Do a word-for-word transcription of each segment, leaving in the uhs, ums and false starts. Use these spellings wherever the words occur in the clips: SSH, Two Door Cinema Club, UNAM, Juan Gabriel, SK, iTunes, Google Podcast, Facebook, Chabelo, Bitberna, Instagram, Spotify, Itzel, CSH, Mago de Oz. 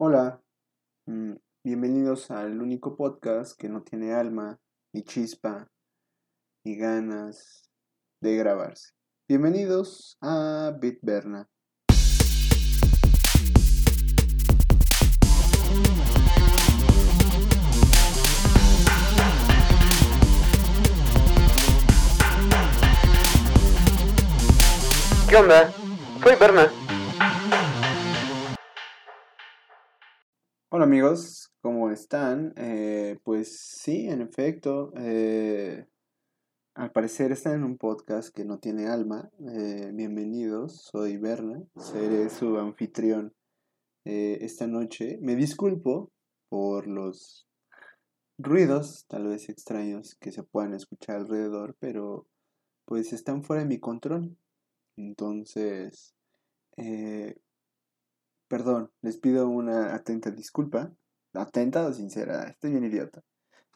Hola, bienvenidos al único podcast que no tiene alma, ni chispa, ni ganas de grabarse. Bienvenidos a Bitberna. ¿Qué onda? Soy Berna. Hola amigos, ¿cómo están? Eh, pues sí, en efecto, eh, al parecer están en un podcast que no tiene alma. Eh, bienvenidos, soy Berna, seré su anfitrión eh, esta noche. Me disculpo por los ruidos, tal vez extraños, que se puedan escuchar alrededor, pero pues están fuera de mi control. Entonces, eh, perdón, les pido una atenta disculpa. Atenta o sincera, estoy bien idiota.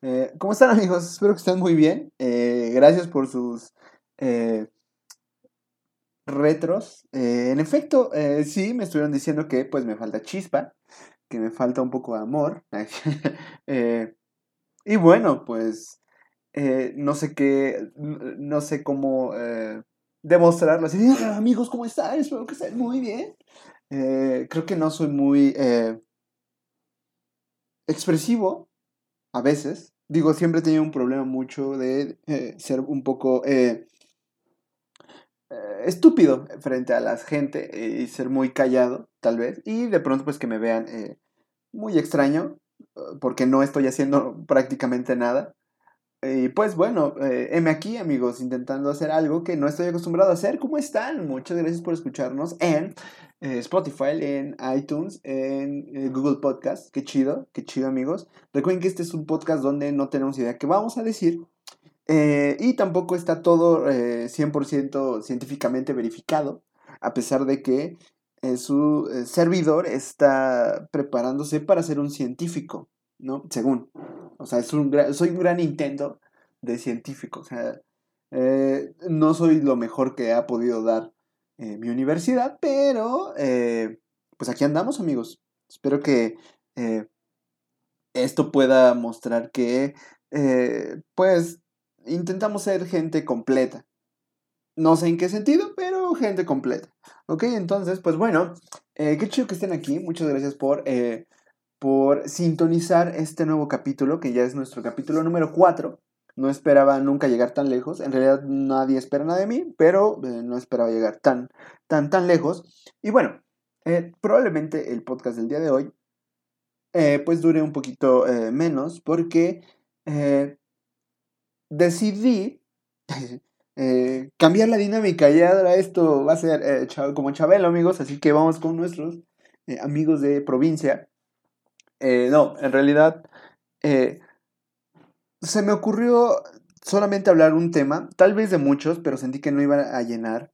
Eh, ¿Cómo están amigos? Espero que estén muy bien. Eh, gracias por sus eh, retros. Eh, en efecto, eh, sí, me estuvieron diciendo que pues me falta chispa, que me falta un poco de amor. eh, y bueno, pues eh, no sé qué, no sé cómo... Eh, demostrarlo así, ¡ah, amigos, ¿cómo están? Espero que estén muy bien. Eh, creo que no soy muy eh, expresivo a veces. Digo, siempre he tenido un problema mucho de eh, ser un poco eh, eh, estúpido frente a la gente eh, y ser muy callado, tal vez. Y de pronto, pues que me vean eh, muy extraño porque no estoy haciendo prácticamente nada. Y pues bueno, eh, heme aquí amigos, intentando hacer algo que no estoy acostumbrado a hacer. ¿Cómo están? Muchas gracias por escucharnos en eh, Spotify, en iTunes, en eh, Google Podcast. Qué chido, qué chido amigos. Recuerden que este es un podcast donde no tenemos idea qué vamos a decir. Eh, y tampoco está todo eh, cien por ciento científicamente verificado. A pesar de que eh, su eh, servidor está preparándose para ser un científico, ¿no? Según... O sea, es un gran, soy un gran intento de científico. O sea, eh, no soy lo mejor que ha podido dar eh, mi universidad, pero eh, pues aquí andamos, amigos. Espero que eh, esto pueda mostrar que, eh, pues, intentamos ser gente completa. No sé en qué sentido, pero gente completa. Ok, entonces, pues bueno, eh, qué chido que estén aquí. Muchas gracias por... Eh, por sintonizar este nuevo capítulo, que ya es nuestro capítulo número cuatro. No esperaba nunca llegar tan lejos. En realidad nadie espera nada de mí, pero eh, no esperaba llegar tan, tan, tan lejos. Y bueno, eh, probablemente el podcast del día de hoy eh, pues dure un poquito eh, menos, porque eh, decidí eh, cambiar la dinámica. Ya ahora esto va a ser eh, como Chabelo, amigos, así que vamos con nuestros eh, amigos de provincia. Eh, no, en realidad eh, se me ocurrió solamente hablar un tema, tal vez de muchos, pero sentí que no iba a llenar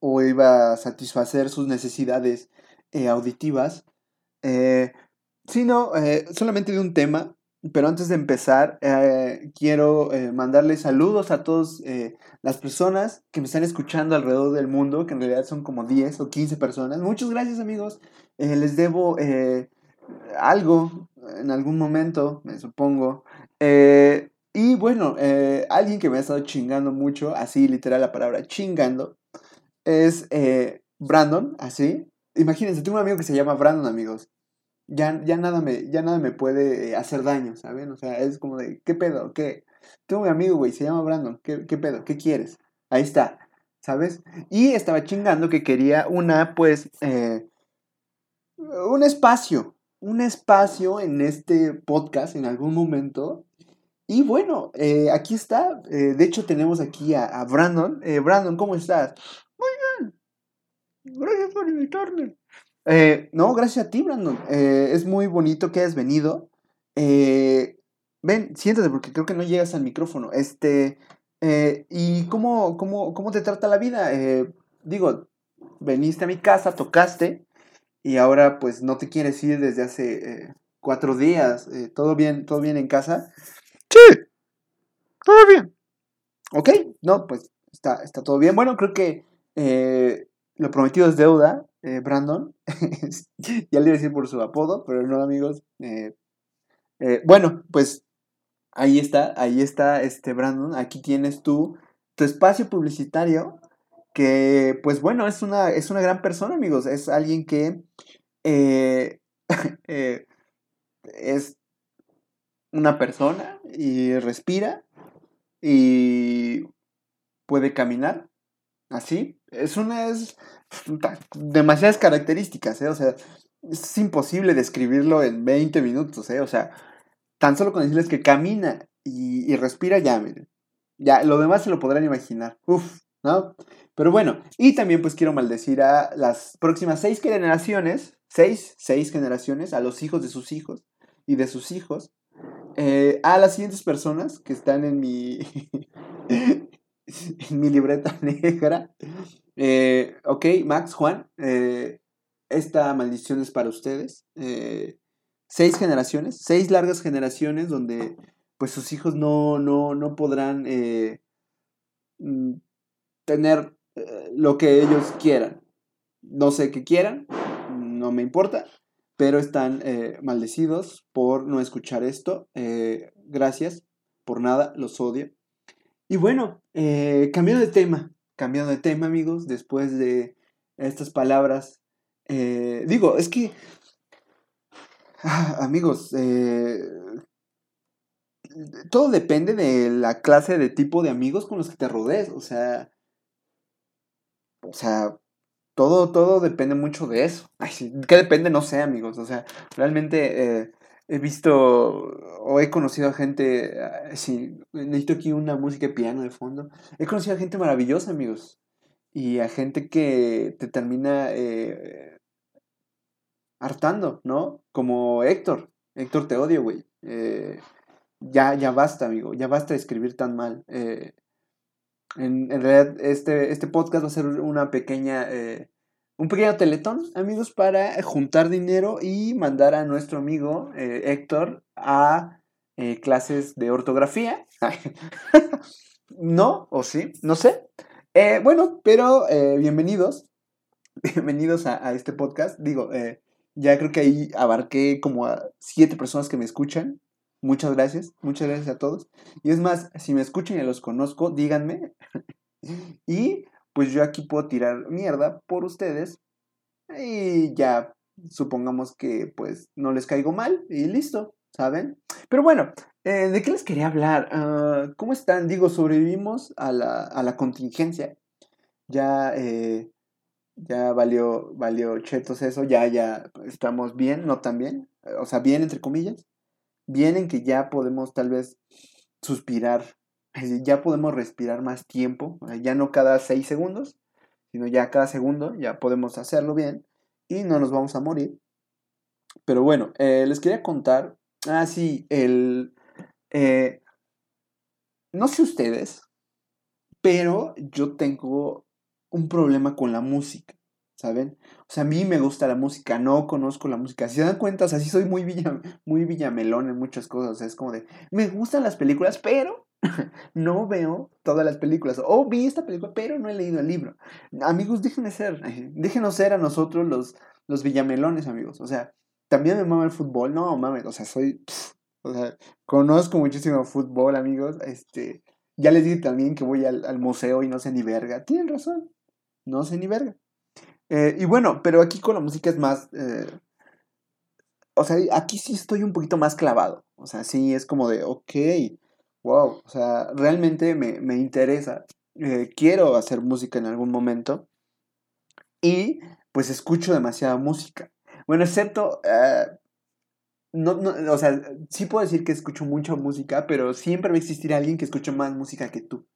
o iba a satisfacer sus necesidades eh, auditivas, eh, sino eh, solamente de un tema. Pero antes de empezar, eh, quiero eh, mandarles saludos a todas eh, las personas que me están escuchando alrededor del mundo, que en realidad son como diez o quince personas. Muchas gracias, amigos. Eh, les debo eh, algo en algún momento, me supongo. Eh, y bueno, eh, alguien que me ha estado chingando mucho, así literal la palabra chingando, es eh, Brandon, así. Imagínense, tengo un amigo que se llama Brandon, amigos. Ya, ya, nada me, ya nada me puede hacer daño, ¿saben? O sea, es como de, ¿qué pedo? ¿Qué? Tengo mi amigo, güey, se llama Brandon. ¿Qué, qué pedo? ¿Qué quieres? Ahí está, ¿sabes? Y estaba chingando que quería una, pues, eh, un espacio. Un espacio en este podcast en algún momento. Y bueno, eh, aquí está. Eh, de hecho, tenemos aquí a, a Brandon. Eh, Brandon, ¿cómo estás? Muy bien. Gracias por invitarme. Eh, no, gracias a ti, Brandon. Eh, es muy bonito que hayas venido. Eh, ven, siéntate porque creo que no llegas al micrófono. Este, eh, ¿y cómo, cómo, cómo te trata la vida? Eh, digo, veniste a mi casa, tocaste y ahora pues no te quieres ir desde hace eh, cuatro días. Eh, ¿todo bien, todo bien en casa? Sí, todo bien. Ok, no, pues está, está todo bien. Bueno, creo que eh, lo prometido es deuda. eh, Brandon, ya le iba a decir por su apodo, pero no, amigos. Eh, eh, bueno, pues ahí está, ahí está este Brandon. Aquí tienes tu, tu espacio publicitario, que pues bueno, es una, es una gran persona, amigos. Es alguien que eh, eh, es una persona y respira y puede caminar así. Es una, es demasiadas características, ¿eh? O sea, es imposible describirlo en veinte minutos, ¿eh? O sea, tan solo con decirles que camina y, y respira, ya, miren. Ya, lo demás se lo podrán imaginar. Uf, ¿no? Pero bueno, y también pues quiero maldecir a las próximas seis generaciones, seis, seis generaciones, a los hijos de sus hijos y de sus hijos, eh, a las siguientes personas que están en mi... en mi libreta negra. Eh, ok, Max, Juan, eh, esta maldición es para ustedes. Eh, seis generaciones, seis largas generaciones donde pues sus hijos no, no, no podrán eh, tener eh, lo que ellos quieran. No sé qué quieran, no me importa, pero están eh, maldecidos por no escuchar esto. Eh, gracias, por nada, los odio. Y bueno, eh, cambiando de tema, cambiando de tema, amigos, después de estas palabras, eh, digo, es que, ah, amigos, eh, todo depende de la clase de tipo de amigos con los que te rodees, o sea, o sea, todo, todo depende mucho de eso. Ay, ¿qué depende? No sé, amigos, o sea, realmente... Eh, He visto o he conocido a gente, sí, necesito aquí una música de piano de fondo. He conocido a gente maravillosa, amigos, y a gente que te termina eh, hartando, ¿no? Como Héctor. Héctor, te odio, güey. Eh, ya, ya basta, amigo, ya basta de escribir tan mal. Eh, en, en realidad, este, este podcast va a ser una pequeña... Eh, Un pequeño teletón, amigos, para juntar dinero y mandar a nuestro amigo eh, Héctor a eh, clases de ortografía. No, o sí, no sé. Eh, bueno, pero eh, bienvenidos. Bienvenidos a, a este podcast. Digo, eh, ya creo que ahí abarqué como a siete personas que me escuchan. Muchas gracias, muchas gracias a todos. Y es más, si me escuchan y los conozco, díganme. Y... pues yo aquí puedo tirar mierda por ustedes y ya supongamos que pues no les caigo mal y listo, ¿saben? Pero bueno, eh, ¿de qué les quería hablar? Uh, ¿Cómo están? Digo, sobrevivimos a la, a la contingencia. Ya, eh, ya valió, valió chetos eso, ya, ya estamos bien, no tan bien. O sea, bien entre comillas. Bien en que ya podemos tal vez suspirar. Ya podemos respirar más tiempo, ya no cada seis segundos, sino ya cada segundo, ya podemos hacerlo bien y no nos vamos a morir. Pero bueno, eh, les quería contar, ah sí, el, eh, no sé ustedes, pero yo tengo un problema con la música, ¿saben? O sea, a mí me gusta la música, no conozco la música. Si se dan cuenta, o sea, sí soy muy, villa, muy villamelón en muchas cosas, o sea, es como de, me gustan las películas, pero... no veo todas las películas. O vi esta película, pero no he leído el libro. Amigos, déjenme ser. Déjenos ser a nosotros los, los villamelones, amigos. O sea, también me mama el fútbol. No, mames, o sea, soy... Pff, o sea, conozco muchísimo fútbol, amigos. Este, ya les dije también que voy al, al museo y no sé ni verga. Tienen razón. No sé ni verga. Eh, y bueno, pero aquí con la música es más... Eh, o sea, aquí sí estoy un poquito más clavado. O sea, sí es como de, ok... wow, o sea, realmente me, me interesa, eh, quiero hacer música en algún momento y pues escucho demasiada música. Bueno, excepto, uh, no, no, o sea, sí puedo decir que escucho mucha música, pero siempre va a existir alguien que escuche más música que tú.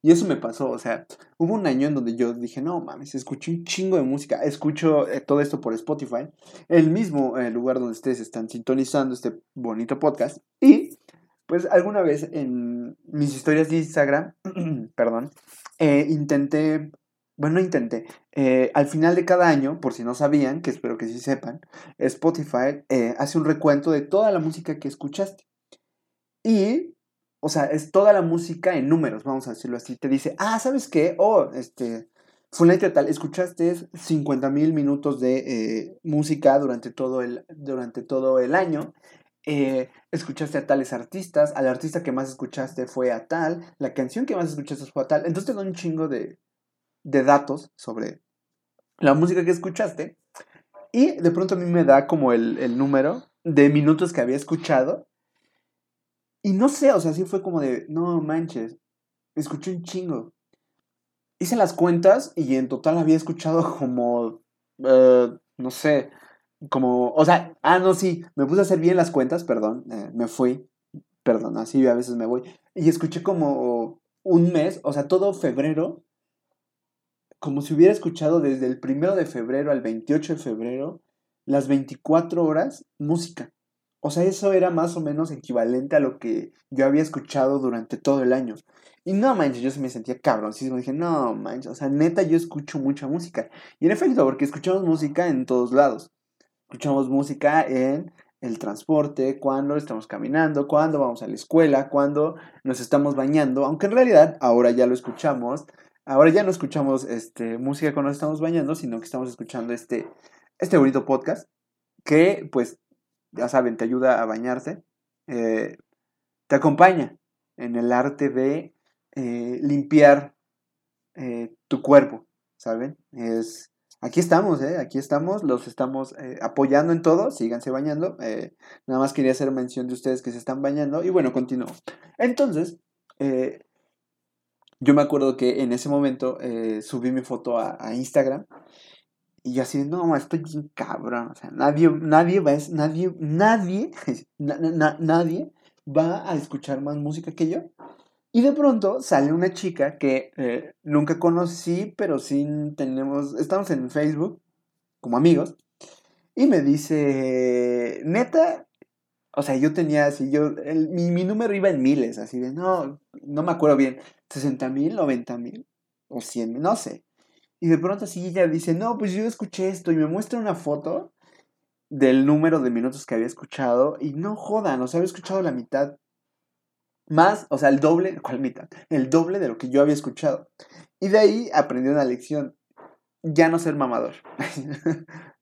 Y eso me pasó, o sea, hubo un año en donde yo dije, no mames, escuché un chingo de música, escucho eh, todo esto por Spotify, el mismo eh, lugar donde ustedes están sintonizando este bonito podcast y... pues alguna vez en mis historias de Instagram, perdón, eh, intenté, bueno, intenté, eh, al final de cada año, por si no sabían, que espero que sí sepan, Spotify eh, hace un recuento de toda la música que escuchaste. Y, o sea, es toda la música en números, vamos a decirlo así. Te dice, ah, ¿sabes qué? Oh, este, Fulanito tal, escuchaste cincuenta mil minutos de eh, música durante todo el, durante todo el año. Eh, escuchaste a tales artistas, al artista que más escuchaste fue a tal, la canción que más escuchaste fue a tal. Entonces te da un chingo de, de datos sobre la música que escuchaste. Y de pronto a mí me da como el, el número de minutos que había escuchado. Y no sé, o sea, sí fue como de, no manches, escuché un chingo. Hice las cuentas y en total había escuchado como, uh, no sé... Como, o sea, ah, no, sí, me puse a hacer bien las cuentas, perdón, eh, me fui, perdón, así a veces me voy. Y escuché como un mes, o sea, todo febrero, como si hubiera escuchado desde el primero de febrero al veintiocho de febrero, las veinticuatro horas, música. O sea, eso era más o menos equivalente a lo que yo había escuchado durante todo el año. Y no manches, yo se me sentía cabroncísimo. Dije, no manches, o sea, neta, yo escucho mucha música. Y en efecto, porque escuchamos música en todos lados. Escuchamos música en el transporte, cuando estamos caminando, cuando vamos a la escuela, cuando nos estamos bañando. Aunque en realidad ahora ya lo escuchamos. Ahora ya no escuchamos este, música cuando nos estamos bañando, sino que estamos escuchando este, este bonito podcast. Que, pues, ya saben, te ayuda a bañarte. Eh, te acompaña en el arte de eh, limpiar eh, tu cuerpo, ¿saben? Es... Aquí estamos, ¿eh? Aquí estamos, los estamos eh, apoyando en todo, síganse bañando. Eh, nada más quería hacer mención de ustedes que se están bañando. Y bueno, continúo. Entonces, eh, yo me acuerdo que en ese momento eh, subí mi foto a, a Instagram. Y yo así, no, estoy bien cabrón. O sea, nadie, nadie va a, nadie, nadie, na, na, nadie va a escuchar más música que yo. Y de pronto sale una chica que eh, nunca conocí, pero sí tenemos... Estamos en Facebook, como amigos. Y me dice, neta... O sea, yo tenía así, yo... El, mi, mi número iba en miles, así de... No, no me acuerdo bien. sesenta mil, noventa mil, o cien mil, no sé. Y de pronto así ella dice, no, pues yo escuché esto. Y me muestra una foto del número de minutos que había escuchado. Y no jodan, o sea, había escuchado la mitad. Más, o sea, el doble, ¿cuál mitad? El doble de lo que yo había escuchado. Y de ahí aprendí una lección. Ya no ser mamador.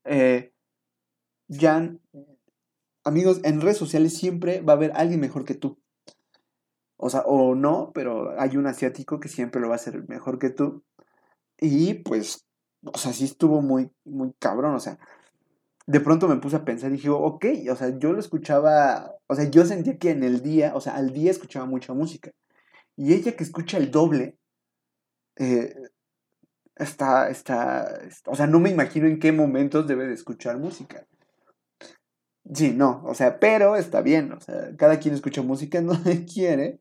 eh, ya, amigos, en redes sociales siempre va a haber alguien mejor que tú. O sea, o no, pero hay un asiático que siempre lo va a hacer mejor que tú. Y pues, o sea, sí estuvo muy, muy cabrón, o sea... De pronto me puse a pensar y dije, ok, o sea, yo lo escuchaba, o sea, yo sentía que en el día, o sea, al día escuchaba mucha música. Y ella que escucha el doble, eh, está, está, o sea, no me imagino en qué momentos debe de escuchar música. Sí, no, o sea, pero está bien, o sea, cada quien escucha música en donde quiere.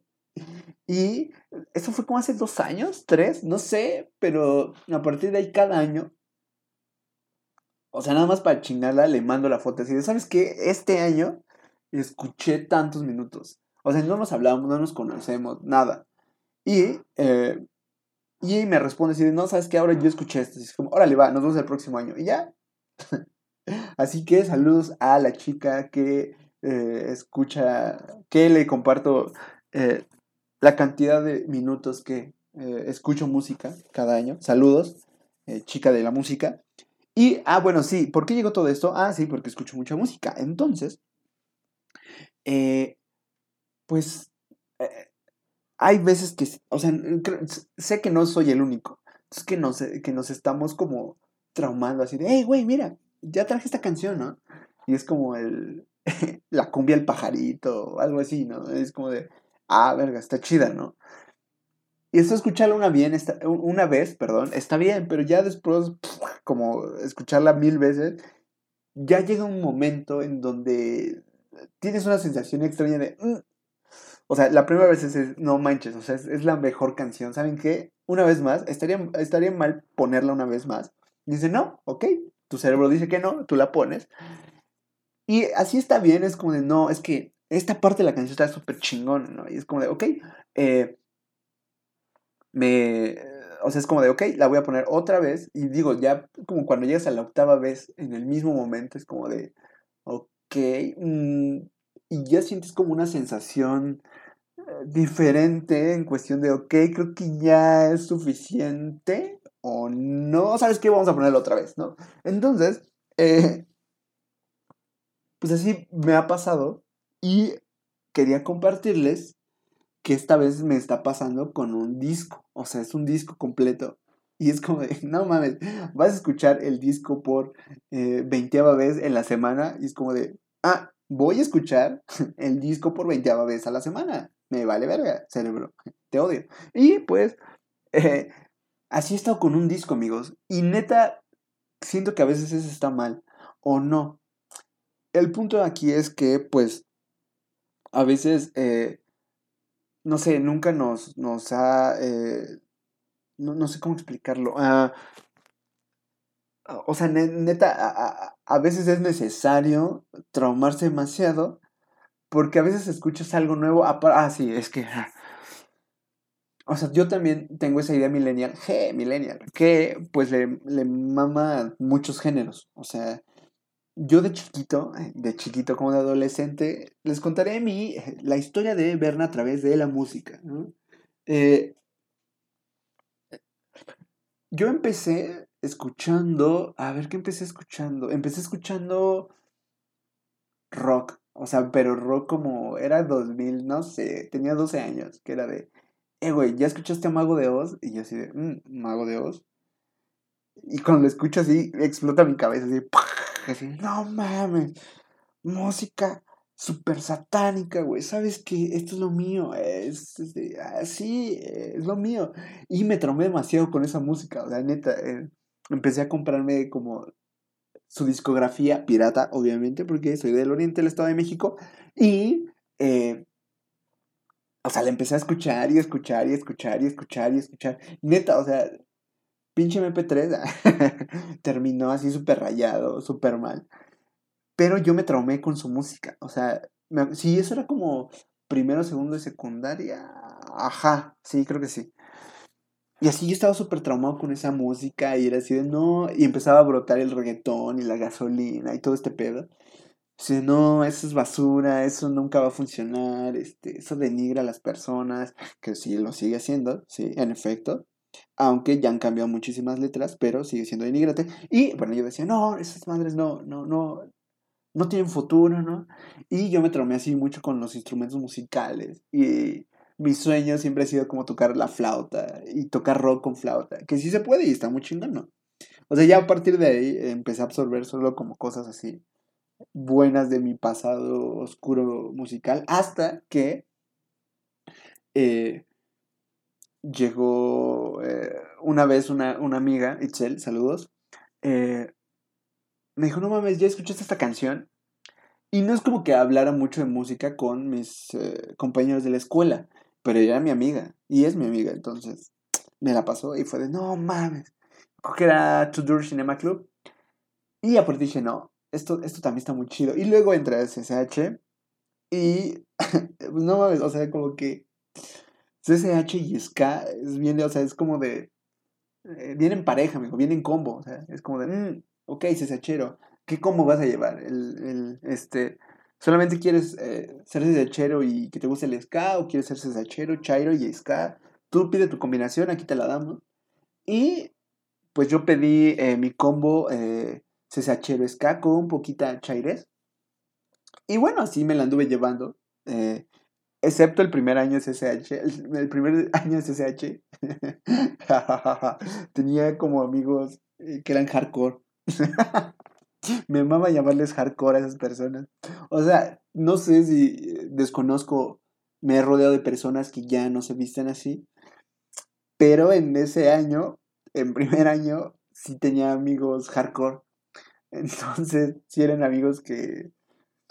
Y eso fue como hace dos años, tres, no sé, pero a partir de ahí cada año. O sea, nada más para chingarla, le mando la foto así de, ¿sabes qué? Este año escuché tantos minutos. O sea, no nos hablamos, no nos conocemos, nada. Y, eh, y me responde así de, no, ¿sabes qué? Ahora yo escuché esto. Y es como, órale, va, nos vemos el próximo año. Y ya. Así que saludos a la chica que eh, escucha, que le comparto eh, la cantidad de minutos que eh, escucho música cada año. Saludos, eh, chica de la música. Y, ah, bueno, sí, ¿por qué llegó todo esto? Ah, sí, porque escucho mucha música. Entonces, eh, pues, eh, hay veces que, o sea, sé que no soy el único. Es que nos, que nos estamos como traumando así de, hey, güey, mira, ya traje esta canción, ¿no? Y es como el, la cumbia del pajarito o algo así, ¿no? Es como de, ah, verga, está chida, ¿no? Y esto escucharla una, bien, está, una vez, perdón, está bien, pero ya después, como escucharla mil veces, ya llega un momento en donde tienes una sensación extraña de... Mm. O sea, la primera vez es, es no manches, o sea, es, es la mejor canción, ¿saben qué? Una vez más, estaría, estaría mal ponerla una vez más. Y dice, no, ok, tu cerebro dice que no, tú la pones. Y así está bien, es como de, no, es que esta parte de la canción está súper chingona, ¿no? Y es como de, ok, eh... Me, o sea, es como de, ok, la voy a poner otra vez. Y digo, ya como cuando llegas a la octava vez en el mismo momento, es como de, ok, mmm, y ya sientes como una sensación eh, diferente en cuestión de, ok, creo que ya es suficiente. o no, ¿sabes qué? Vamos a ponerlo otra vez, ¿no? Entonces, eh, pues así me ha pasado y quería compartirles que esta vez me está pasando con un disco, o sea, es un disco completo. Y es como de, no mames, vas a escuchar el disco por eh, veinteava vez en la semana. Y es como de, ah, voy a escuchar el disco por veinteava vez a la semana. Me vale verga, cerebro, te odio. Y pues, eh, así he estado con un disco, amigos. Y neta, siento que a veces eso está mal, o no. El punto aquí es que, pues, a veces, eh, no sé, nunca nos, nos ha... Eh, No, no sé cómo explicarlo. Uh, o sea, ne- neta, a, a, a veces es necesario traumarse demasiado porque a veces escuchas algo nuevo. Ah, ah sí, es que... Ah. O sea, yo también tengo esa idea millennial, hey, millennial, que pues le, le mama muchos géneros. O sea, yo de chiquito, de chiquito como de adolescente, les contaré mi, la historia de Bitberna a través de la música, ¿no? Eh... Yo empecé escuchando... A ver, ¿qué empecé escuchando? Empecé escuchando rock. O sea, pero rock como... Era dos mil, no sé. Tenía doce años. Que era de... Eh, güey, ¿ya escuchaste a Mago de Oz? Y yo así de... Mm, ¿Mago de Oz? Y cuando lo escucho así, explota mi cabeza. Así... ¡puff! Así, no mames. Música súper satánica, güey. ¿Sabes qué? Esto es lo mío. Es, es de, ah, sí, es lo mío. Y me traumé demasiado con esa música. O sea, neta, eh, empecé a comprarme como su discografía pirata, obviamente, porque soy del oriente del Estado de México. Y, eh, o sea, la empecé a escuchar y escuchar y escuchar y escuchar y escuchar. Neta, o sea, pinche eme pe tres terminó así súper rayado, súper mal. Pero yo me traumé con su música. O sea, me, sí, eso era como primero, segundo y secundaria. Ajá, sí, creo que sí. Y así yo estaba súper traumado con esa música. Y era así de no. Y empezaba a brotar el reggaetón y la gasolina y todo este pedo. Así de no, eso es basura, eso nunca va a funcionar. Este, eso denigra a las personas. Que sí, lo sigue haciendo, sí, en efecto. Aunque ya han cambiado muchísimas letras, pero sigue siendo denigrante. Y bueno, yo decía, no, esas madres no, no, no. No tienen futuro, ¿no? Y yo me traumé así mucho con los instrumentos musicales. Y mi sueño siempre ha sido como tocar la flauta y tocar rock con flauta. Que sí se puede y está muy chingón, ¿no? O sea, ya a partir de ahí empecé a absorber solo como cosas así buenas de mi pasado oscuro musical. Hasta que eh, llegó eh, una vez una, una amiga, Itzel, saludos. Eh... Me dijo, no mames, ¿ya escuchaste esta canción? Y no es como que hablara mucho de música con mis eh, compañeros de la escuela. Pero ella era mi amiga. Y es mi amiga, entonces me la pasó. Y fue de, no mames. Creo que era Two Door Cinema Club. Y aparte dije, no, esto, esto también está muy chido. Y luego entré a ese ese hache. Y, no mames, o sea, como que ese ese hache y S K es bien, o sea, es como de... Eh, vienen pareja, amigo, vienen combo. O sea, es como de... Mm, ok, sesachero, ¿qué combo vas a llevar? El, el, este, ¿solamente quieres eh, ser sesachero y que te guste el ska? ¿O quieres ser sesachero, chairo y ska? Tú pide tu combinación, aquí te la damos. Y pues yo pedí eh, mi combo eh, sesachero ska con poquita chairez. Y bueno, así me la anduve llevando. Eh, excepto el primer año de ese ese hache. El, el primer año de ese ese hache tenía como amigos eh, que eran hardcore. Me mama llamarles hardcore a esas personas. O sea, no sé si desconozco, me he rodeado de personas que ya no se visten así. Pero en ese año, en primer año, sí tenía amigos hardcore. Entonces, sí eran amigos que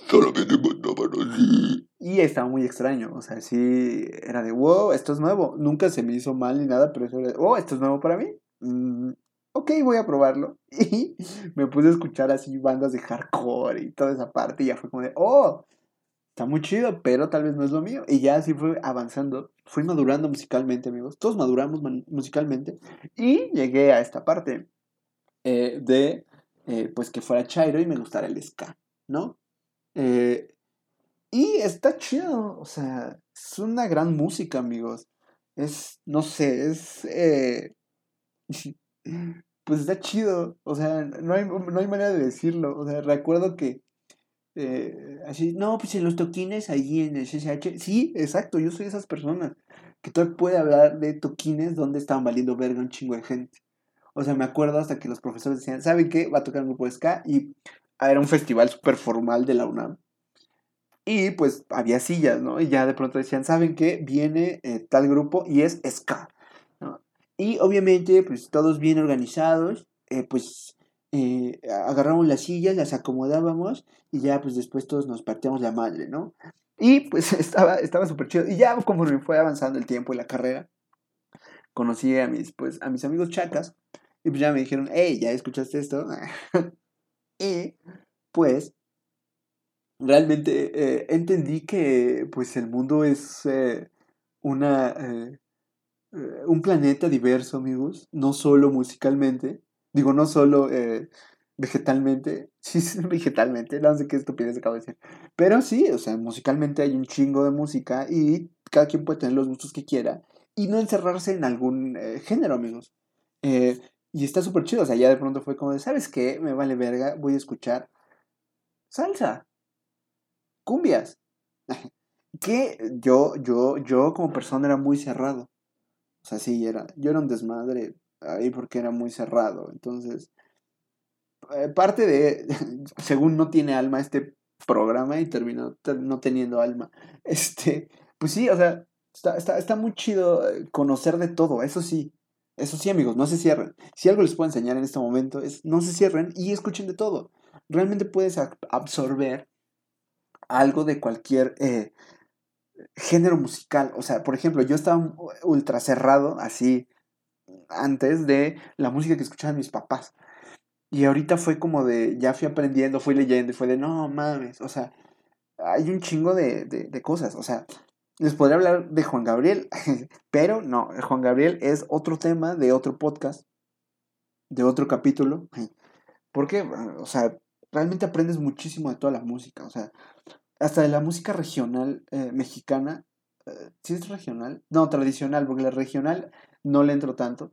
solamente mandaban así. Y estaba muy extraño. O sea, sí era de, wow, esto es nuevo. Nunca se me hizo mal ni nada, pero eso era de, oh, esto es nuevo para mí. Mm. Ok, voy a probarlo. Y me puse a escuchar así bandas de hardcore y toda esa parte. Y ya fue como de, oh, está muy chido, pero tal vez no es lo mío. Y ya así fue avanzando. Fui madurando musicalmente, amigos. Todos maduramos man- musicalmente. Y llegué a esta parte eh, de, eh, pues, que fuera chairo y me gustara el ska, ¿no? Eh, y está chido. O sea, es una gran música, amigos. Es, no sé, es... Eh... pues está chido, o sea, no hay, no hay manera de decirlo, o sea, recuerdo que eh, así, no, pues en los toquines allí en el C S H, sí, exacto, yo soy esas personas, que todo puede hablar de toquines donde estaban valiendo verga un chingo de gente, o sea, me acuerdo hasta que los profesores decían, ¿saben qué? Va a tocar un grupo de ska, y ah, era un festival súper formal de la UNAM, y pues había sillas, ¿no? Y ya de pronto decían, ¿saben qué? Viene eh, tal grupo y es ska, ¿no? Y obviamente, pues todos bien organizados, eh, pues eh, agarramos las sillas, las acomodábamos y ya pues después todos nos partíamos la madre, ¿no? Y pues estaba estaba súper chido. Y ya conforme fue avanzando el tiempo y la carrera, conocí a mis, pues, a mis amigos chacas y pues ya me dijeron, hey, ¿ya escuchaste esto? Y pues realmente eh, entendí que pues el mundo es eh, una... Eh, un planeta diverso, amigos, no solo musicalmente, digo, no solo eh, vegetalmente, sí, vegetalmente, no sé qué estupidez acabo de decir, pero sí, o sea, musicalmente hay un chingo de música y cada quien puede tener los gustos que quiera y no encerrarse en algún eh, género, amigos, eh, y está súper chido, o sea, ya de pronto fue como de, ¿sabes qué? Me vale verga, voy a escuchar salsa, cumbias, que yo, yo, yo como persona era muy cerrado. O sea, sí, era, yo era un desmadre ahí porque era muy cerrado. Entonces, parte de, según no tiene alma este programa y terminó no teniendo alma. Este, pues sí, o sea, está, está, está muy chido conocer de todo, eso sí. Eso sí, amigos, no se cierren. Si algo les puedo enseñar en este momento es no se cierren y escuchen de todo. Realmente puedes absorber algo de cualquier... Eh, género musical, o sea, por ejemplo, yo estaba ultra cerrado así antes de la música que escuchaban mis papás y ahorita fue como de, ya fui aprendiendo, fui leyendo y fue de, no mames, o sea, hay un chingo de, de, de cosas, o sea, les podría hablar de Juan Gabriel, pero no, Juan Gabriel es otro tema de otro podcast, de otro capítulo, porque, o sea, realmente aprendes muchísimo de toda la música, o sea, hasta de la música regional eh, mexicana, eh, ¿sí es regional? No, tradicional, porque la regional no le entro tanto,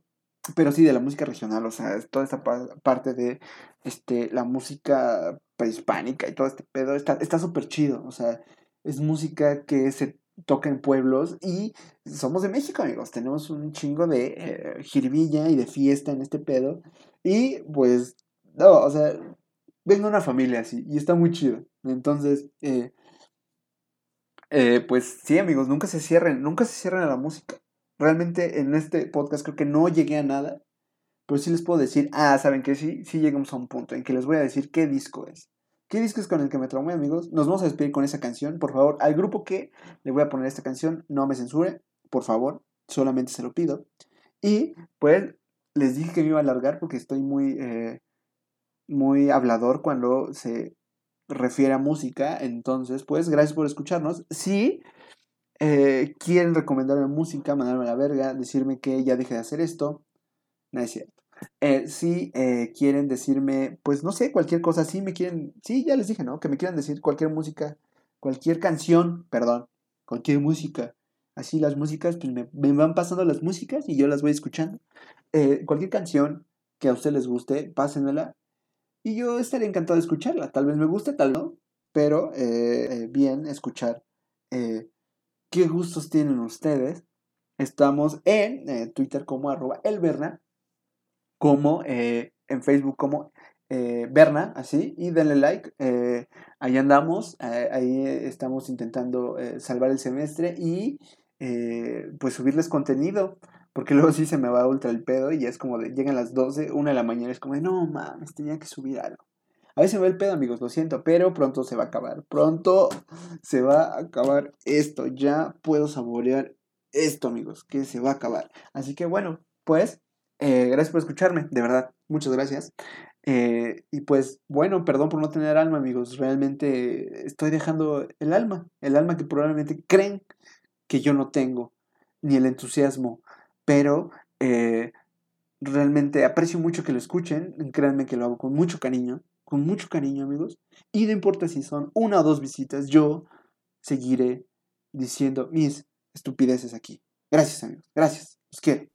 pero sí de la música regional, o sea, toda esta par- parte de este, la música prehispánica y todo este pedo, está está súper chido, o sea, es música que se toca en pueblos y somos de México, amigos, tenemos un chingo de eh, jiribilla y de fiesta en este pedo y pues, no, o sea, vengo de una familia así y está muy chido, entonces... Eh, Eh, pues sí, amigos, nunca se cierren, nunca se cierren a la música. Realmente en este podcast creo que no llegué a nada, pero sí les puedo decir, ah, ¿saben qué? Sí, sí llegamos a un punto en que les voy a decir qué disco es. ¿Qué disco es con el que me traumé, amigos? Nos vamos a despedir con esa canción, por favor. Al grupo que le voy a poner esta canción, no me censure, por favor, solamente se lo pido. Y pues les dije que me iba a alargar porque estoy muy, eh, muy hablador cuando se... refiere a música, entonces pues gracias por escucharnos, si eh, quieren recomendarme música, mandarme la verga, decirme que ya deje de hacer esto, no es cierto, eh, si eh, quieren decirme, pues no sé, cualquier cosa, si me quieren, sí, ya les dije, ¿no? Que me quieran decir cualquier música, cualquier canción, perdón, cualquier música, así las músicas, pues me, me van pasando las músicas y yo las voy escuchando, eh, cualquier canción que a ustedes les guste, pásenmela, y yo estaré encantado de escucharla, tal vez me guste, tal vez no, pero eh, eh, bien escuchar eh, qué gustos tienen ustedes. Estamos en eh, Twitter como arroba elberna, como eh, en Facebook como eh, Berna, así, y denle like, eh, ahí andamos, eh, ahí estamos intentando eh, salvar el semestre y eh, pues subirles contenido. Porque luego sí se me va ultra el pedo y ya es como de, llegan las doce, una de la mañana, es como de, no mames, tenía que subir algo. A veces me va el pedo, amigos, lo siento, pero pronto se va a acabar. Pronto se va a acabar esto. Ya puedo saborear esto, amigos, que se va a acabar. Así que bueno, pues, eh, gracias por escucharme, de verdad, muchas gracias. Eh, y pues, bueno, perdón por no tener alma, amigos. Realmente estoy dejando el alma, el alma que probablemente creen que yo no tengo, ni el entusiasmo. Pero eh, realmente aprecio mucho que lo escuchen. Créanme que lo hago con mucho cariño. Con mucho cariño, amigos. Y no importa si son una o dos visitas. Yo seguiré diciendo mis estupideces aquí. Gracias, amigos. Gracias. Los quiero.